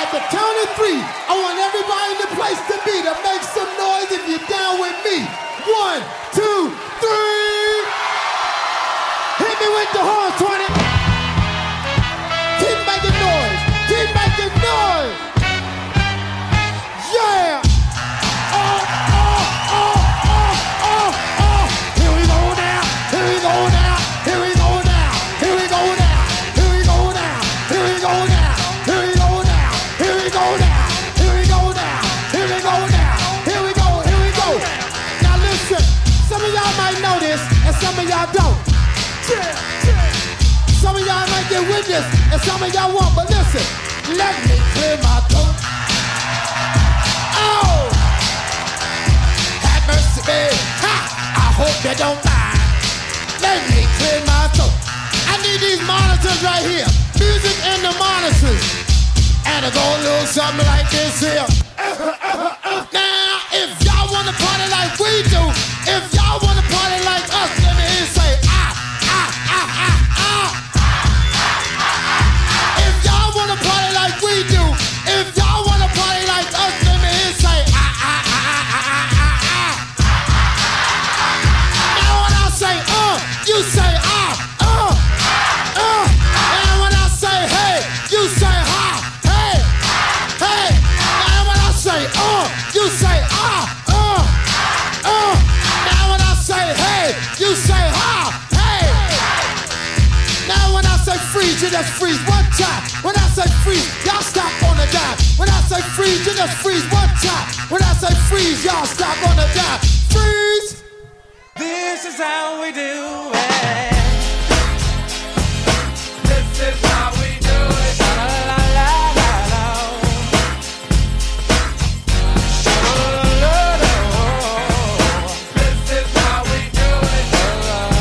At the count of three, I want everybody in the place to be to make some noise if you're down with me. 1, 2, 3. Hit me with the horn, 20. Keep making noise. Keep making noise. Yeah. Some of y'all might get with this, and some of y'all won't, but listen, let me clear my throat. Oh! Have mercy, baby. Ha! I hope they don't mind. Let me clear my throat. I need these monitors right here. Music in the monitors. And it's gonna look something like this here. Now, if y'all wanna party like we do, if y'all wanna party like us, let me hear you say, just freeze one time. When I say freeze, y'all stop on the dime. When I say freeze, you just freeze one time. When I say freeze, y'all stop on the dime. Freeze! This is how we do it. This is how we do it. La la la la la. La la la. This is how we do it. La la la.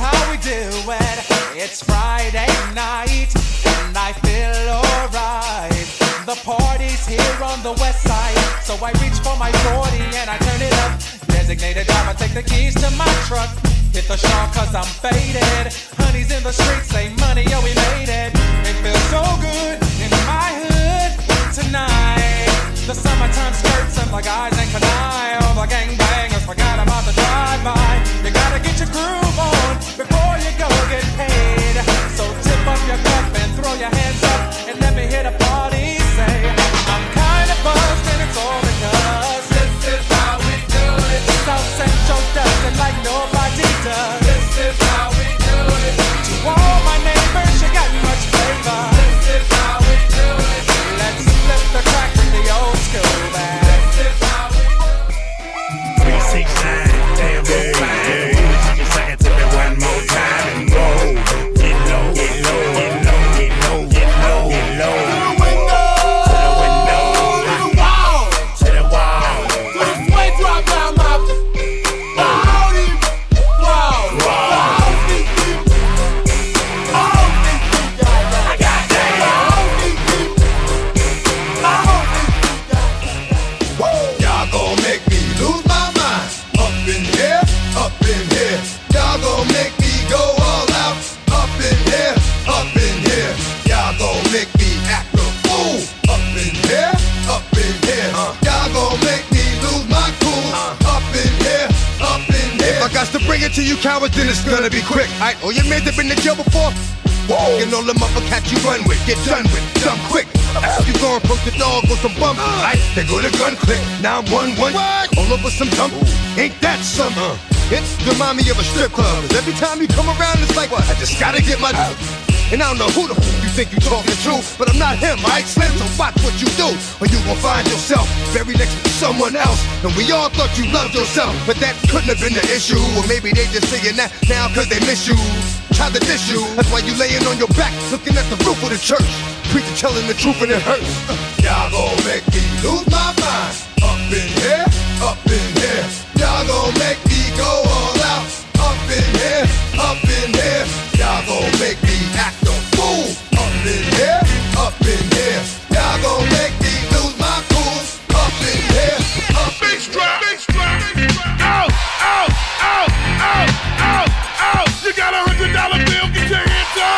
How we do it, it's Friday night, and I feel alright. The party's here on the west side, so I reach for my 40 and I turn it up. Designated driver, take the keys to my truck. Hit the shore cause I'm faded. Honey's in the streets, say money, oh we made it. It feels so good in my hood tonight. The summertime skirts and my guys ain't can I. All the gangbangers forgot about the drive-by. You gotta get your groove on before you go get paid. So tip up your cup and throw your hands up and let me hear the party say, I'm kinda buzzed and it's all because this is how we do it. South Central does it like nobody does. This is how we do it. To all my neighbors, you got much flavor. This is how we do it. Let's flip the crack with the old school band. This is how we do it. 369, damn good vibe. One more time and go. Get low, get low, get low, get low, get low, get low. To the window, to the window, to the wall, to the wall. To the way drop down my wall, wall, wall. I got that. Woo! Y'all gon' make me lose my mind. Up in here, up in here. Y'all gon' make me go all out. Up in here, up in here. Y'all gon' make me act a fool. Up in here, up in here. Y'all gon' make me lose my cool. Up in here, up in here. If I got to bring it to you cowards, then it's gonna be quick. Alright, all your men that been to jail before. Whoa. And all the motherfuckers you run with, get done with, dumb quick. You gone broke the dog with some bump. Alright, they go to gun click. Now I'm 1-1. What? All over some dump. Ooh. Ain't that some? It's remind me of a strip club. Every time you come around, it's like, what? I just gotta get my out. And I don't know who the fuck you think you talking to, but I'm not him, I slim, so watch what you do, or you gon' find yourself buried next to someone else. And we all thought you loved yourself, but that couldn't have been the issue. Or maybe they just saying that now cause they miss you, try to diss you. That's why you laying on your back, looking at the roof of the church. Preacher telling the truth and it hurts. Y'all gon' make me lose my mind. Up in here, up in here. Y'all gon' make me go all out. Up in here, up in here. Y'all gon' make me act a fool. Up in here, up in here. Y'all gon' make me lose my cool. Up in here, up in here. Big strap, big strap. Out, out, out, out, out, out. You got $100 bill, get your hands up.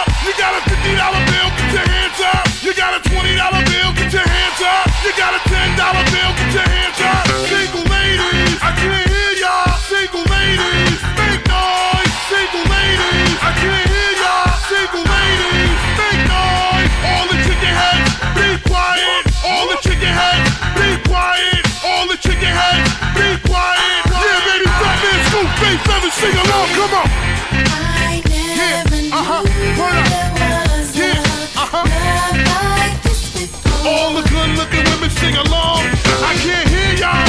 Sing along, come on. I never knew there was love like this before. All the good looking women sing along. I can't hear y'all.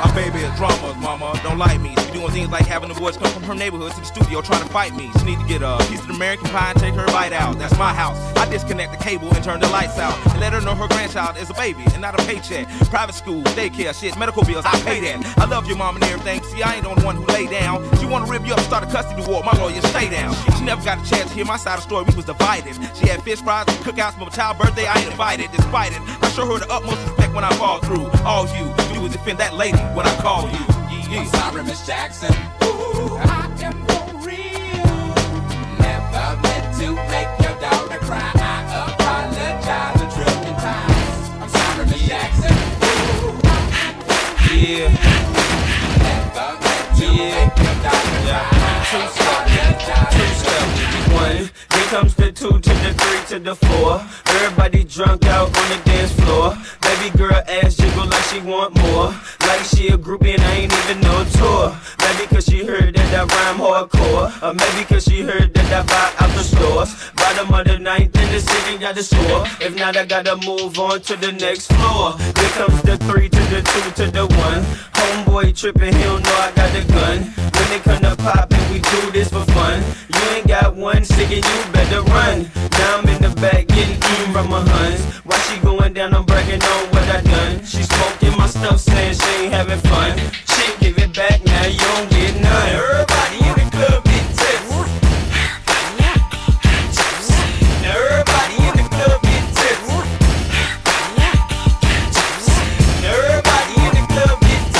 My baby is drama, mama, don't like me. She doing things like having the boys come from her neighborhood to the studio trying to fight me. She need to get a piece of American pie and take her bite out. That's my house. I disconnect the cable and turn the lights out. And let her know her grandchild is a baby and not a paycheck. Private school, daycare, shit, medical bills, I pay that. I love your mom and everything. See, I ain't the only one who lay down. She wanna rip you up and start a custody war. My lawyer, stay down. She never got a chance to hear my side of the story. We was divided. She had fish fries and cookouts for my child's birthday. I ain't invited, despite it. I show her the utmost respect when I fall through. All you do is defend that lady when I call you. Yeah. I'm sorry, Miss Jackson. Ooh, I am for real. Never meant to make your daughter cry. I apologize a trillion times. I'm sorry, Miss Jackson. Ooh, yeah. Never meant to make your daughter cry. Two steps, two steps. One, here comes the two to the three to the four. Everybody drunk out on the dance floor. Baby girl ass jiggle like she want more. Like she a groupie and I ain't even no tour. Maybe cause she heard that I rhyme hardcore. Or maybe cause she heard that I buy out the stores. Bottom of the ninth in the city got the score. If not I gotta move on to the next floor. Here comes the three to the two to the one. Homeboy tripping, he don't know I got the gun. When they come to poppin', we do this for fun. You ain't got one singing, you better run. Now I'm in the back getting eaten from my huns. Why she going down, I'm bragging on what I done. She smoking my stuff saying she ain't having fun. She give it back, now you don't get none. Everybody in the club get tips. Now everybody in the club get tips. Now everybody in the club get tips. Now everybody in the club get tips.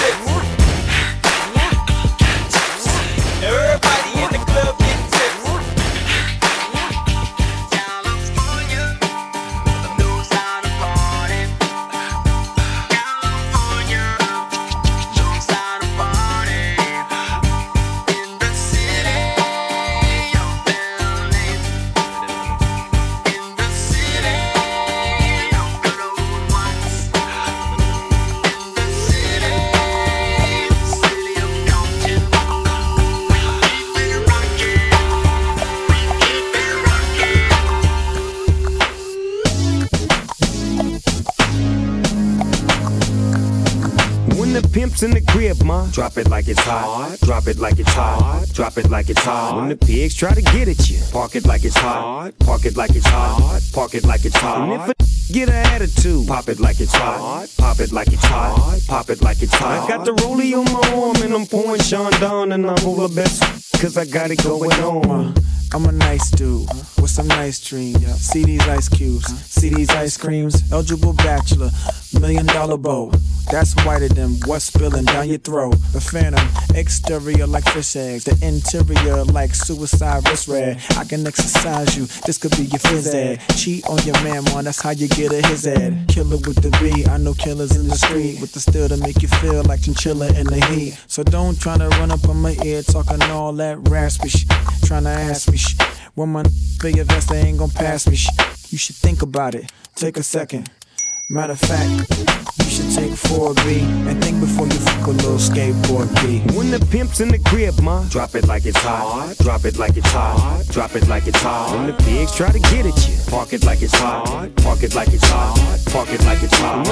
In the crib, ma. Drop it like it's hot. Drop it like it's hot. Drop it like it's hot. When the pigs try to get at you, park it like it's hot. Park it like it's hot. Park it like it's hot. And if a get an attitude, pop it like it's hot. Pop it like it's hot. Pop it like it's hot. I got the rollie on my arm and I'm pouring Sean down and I'm all the best cause I got it going on. I'm a nice dude with some nice dreams. See these ice cubes, see these ice creams. Eligible bachelor, $1 million bow. That's whiter than what's spilling down your throat. The phantom, exterior like fish eggs. The interior like suicide wrist red. I can exercise you, this could be your phys ed. Cheat on your man, man, that's how you get a his ed. Killer with the B, I know killers in the street. With the still to make you feel like chinchilla in the heat. So don't try to run up on my ear talking all that raspy shit. Trying to ask me shit. When my figure vest, they ain't gon' pass me shit. You should think about it, take a second. Matter of fact, you should take 4B and think before you fuck a little skateboard B. When the pimp's in the crib, ma, drop it like it's hot. Drop it like it's hot. Drop it like it's hot. When the pigs try to get at you, park it like it's hot. Park it like it's hot. Park it like it's hot.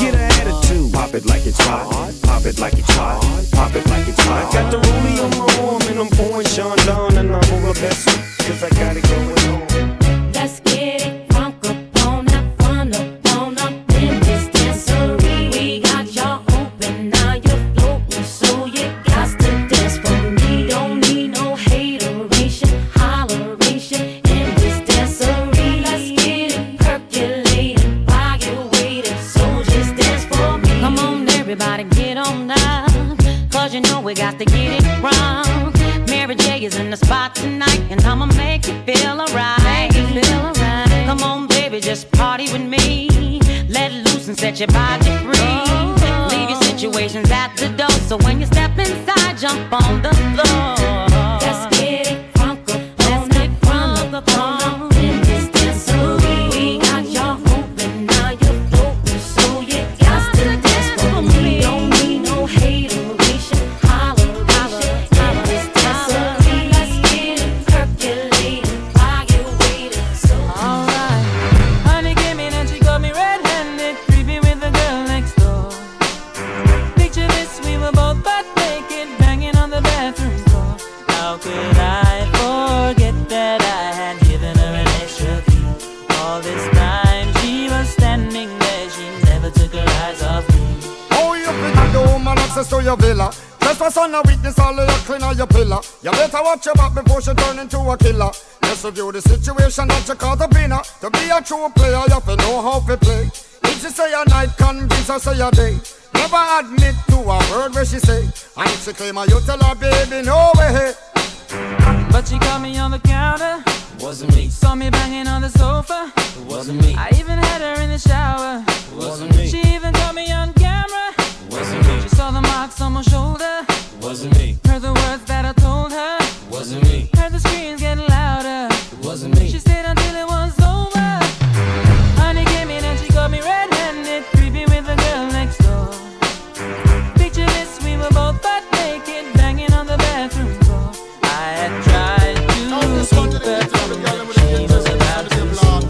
Get an attitude, pop it like it's hot. Pop it like it's hot. Pop it like it's hot. I got the rollie on my arm and I'm pouring Sean down and I'm over best cause I got it going on. Let's get it. We got to get it wrong. Mary J is in the spot tonight, and I'ma make you feel alright. Make you feel alright. Come on, baby, just party with me. Let loose and set your body free. Oh. Leave your situations at the door, so when you step inside, jump on the floor. Let's get it crunk up. Let's get crunk up. Picture this. trespass to your villa. Trespass on a weakness, all of your cleaner, your pillar. You better watch your back before she turn into a killer. Let's review the situation that you caught up in. To be a true player, you have to know how to play. If she say a night, convince her say a day. Never admit to a word where she say. And if she claim her, you tell her, baby, no way. But she caught me on the counter. Wasn't me. Saw me banging on the sofa. Wasn't me. I even had her in the shower. Wasn't me. She even caught me on camera. Wasn't me. She saw the marks on my shoulder. Wasn't me. Heard the words that I told her. Wasn't me. Heard the screams getting louder. Wasn't me. She stayed until it was over. Honey came in and she got me red-handed, creepy with the girl next door. Picture this, we were both butt naked, banging on the bathroom floor. I had tried to keep her from the she was about to blow.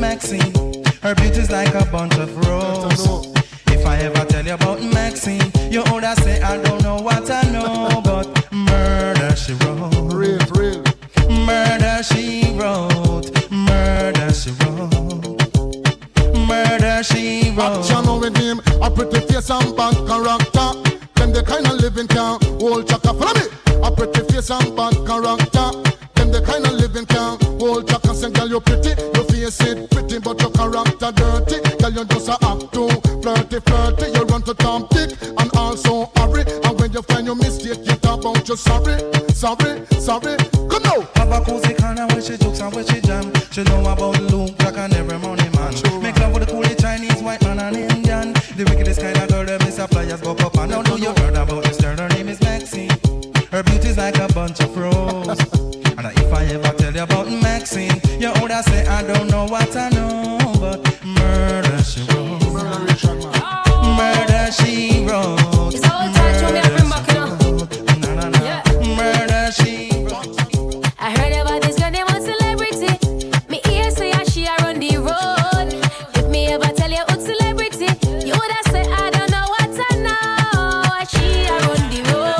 Maxine, her beauty's like a bunch of roses. If I ever tell you about Maxine, you older say I don't know what I know, but murder she wrote, real. Murder she wrote, murder she wrote, murder she wrote. Action with him, a pretty face and bad character. Them the kind of living can hold chaka. Follow me, a pretty face and bad character. Them the kind of living can hold chaka. Say girl you pretty. Sit pretty but your character dirty. Girl you just a act too flirty. You run to Tom Dick and also hurry. And when you find your mistake you talk about you sorry. Come now. Have a cozy kind of when she jokes and when she jam. She know about Luke Black and every money man. Sure. Make love with the coolie Chinese, white man and Indian. The wickedest kind of girl them is a flyers go pop. And now do you heard about this girl? Her name is Maxine. Her beauty's like a bunch of rose. And if I ever tell you about Maxine, you older say I don't know what I know, but murder she wrote, murder she wrote. It's all tied to me, I've been bucking up. Murder she wrote. I heard about this girl, they want celebrity. Me ears say I she are on the road. If me ever tell you about celebrity, you older say I don't know what I know. She are on the road.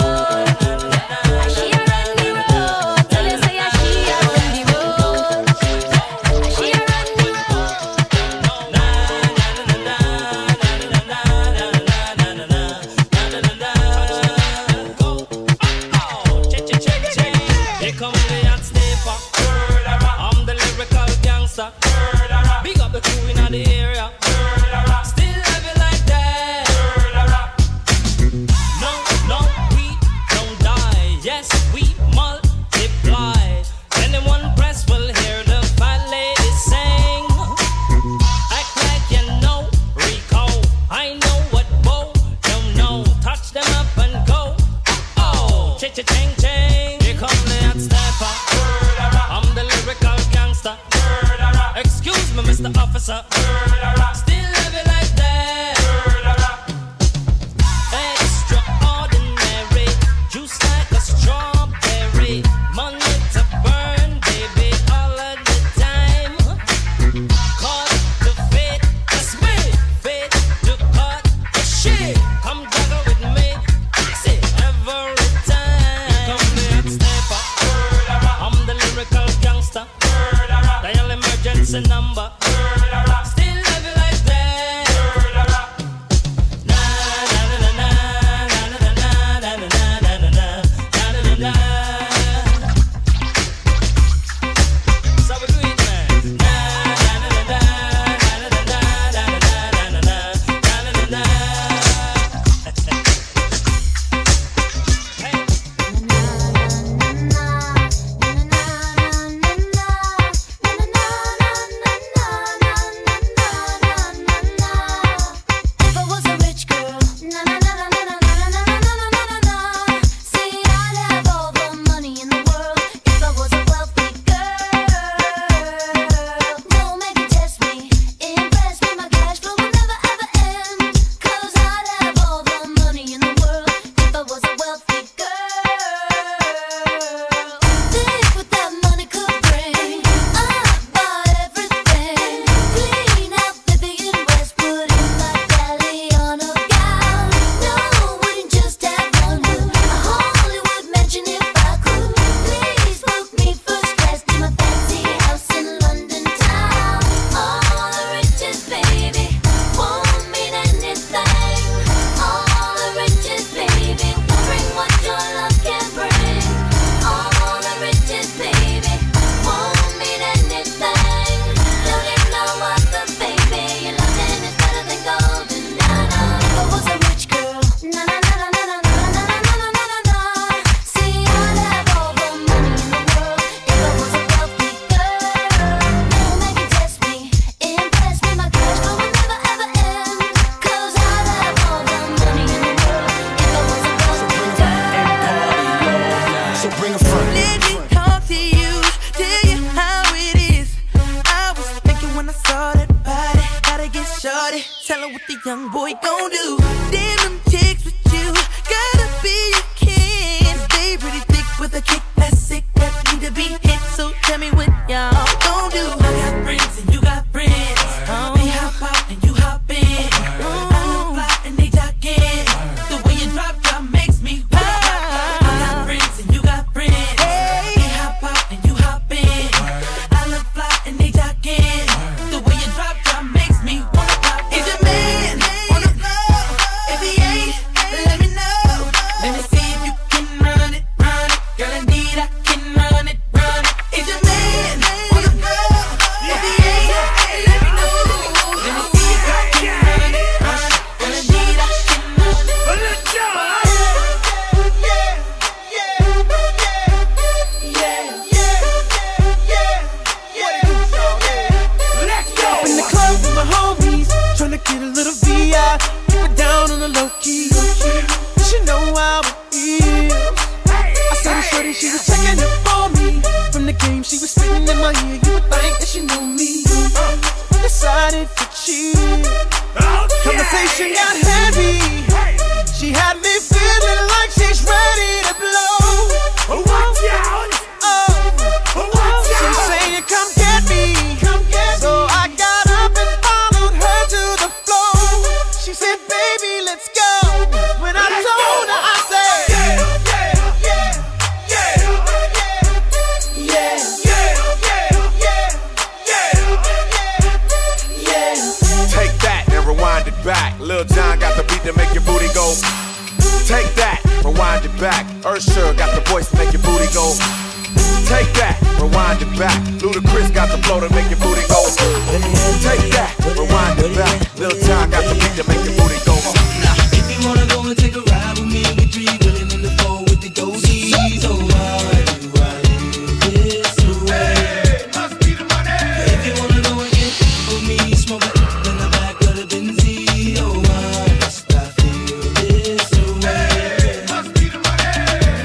tryna start a party, gotta get shorty, tell her what the young boy gon' do. Damn them chicks with you, gotta be a king. Stay pretty thick with a kick, that's sick, that need to be hit. So tell me what y'all gon' do. I got friends and you got friends, they hop out and you hop in. I look fly and they jockin', the way you drop down makes me pop. I got friends and you got friends, they hop out and you hop in. I look fly and they jockin', the way you drop down makes me wanna pop. Is your man on the floor? If he ain't, let me know. Let me see if you can run it, run it. Girl, indeed I can run it, run it. Is your man on the floor? If he ain't, let me know. Let me see if I can run it, run it. Girl, indeed I can run it. Up in the club with my homies, tryna get a little VI, keep it down on the low key. She know how it is. I saw the shorty, she was checking up for me. From the game, she was spitting in my ear. You would think that she knew me. Decided to cheat. Conversation got heavy. She had me feeling like she's ready to blow. Watch out! She saying, "Come get me, come get me." So I got up and followed her to the floor. She said, "Baby, let's go." When I told her, I said, Take that and rewind it back. Lil Jon got the beat to make your booty go. Take that, rewind it back. Usher got the voice to make your booty go. Take that, rewind it back. Ludacris got the flow to make your booty go. Take that, rewind it back. Lil Jon got the beat to make your booty go. Now, if you wanna go and take a ride with me, we three willing in the four with the dozies. Oh, why you this away? Must be the money. If you wanna go and get with me, smoke it in the back of the Benzie. Oh, why must I feel this away? Must be the money.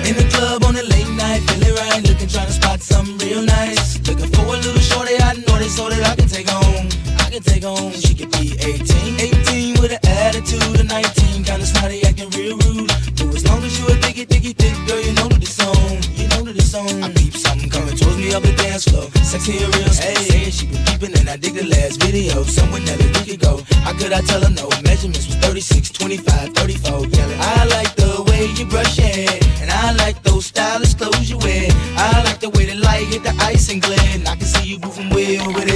In the club on a late night, feeling right, looking trying to spot something real nice. Looking for a little shorty, I know they so that I can take home. She could be 18 with an attitude of 19. Kinda snotty, acting real rude. But as long as you a diggy, thick girl, you know that it's on. I peep something coming towards me up the dance floor. Sexy and real stuff. Hey, she been peeping and I dig the last video. Somewhere now that we could go. How could I tell her no? Measurements was 36, 25, 34. Yelling, I like the way you brush your hair, and I like those stylish clothes you wear. I like the way the light hit the ice and glare, and I can see you moving way over there.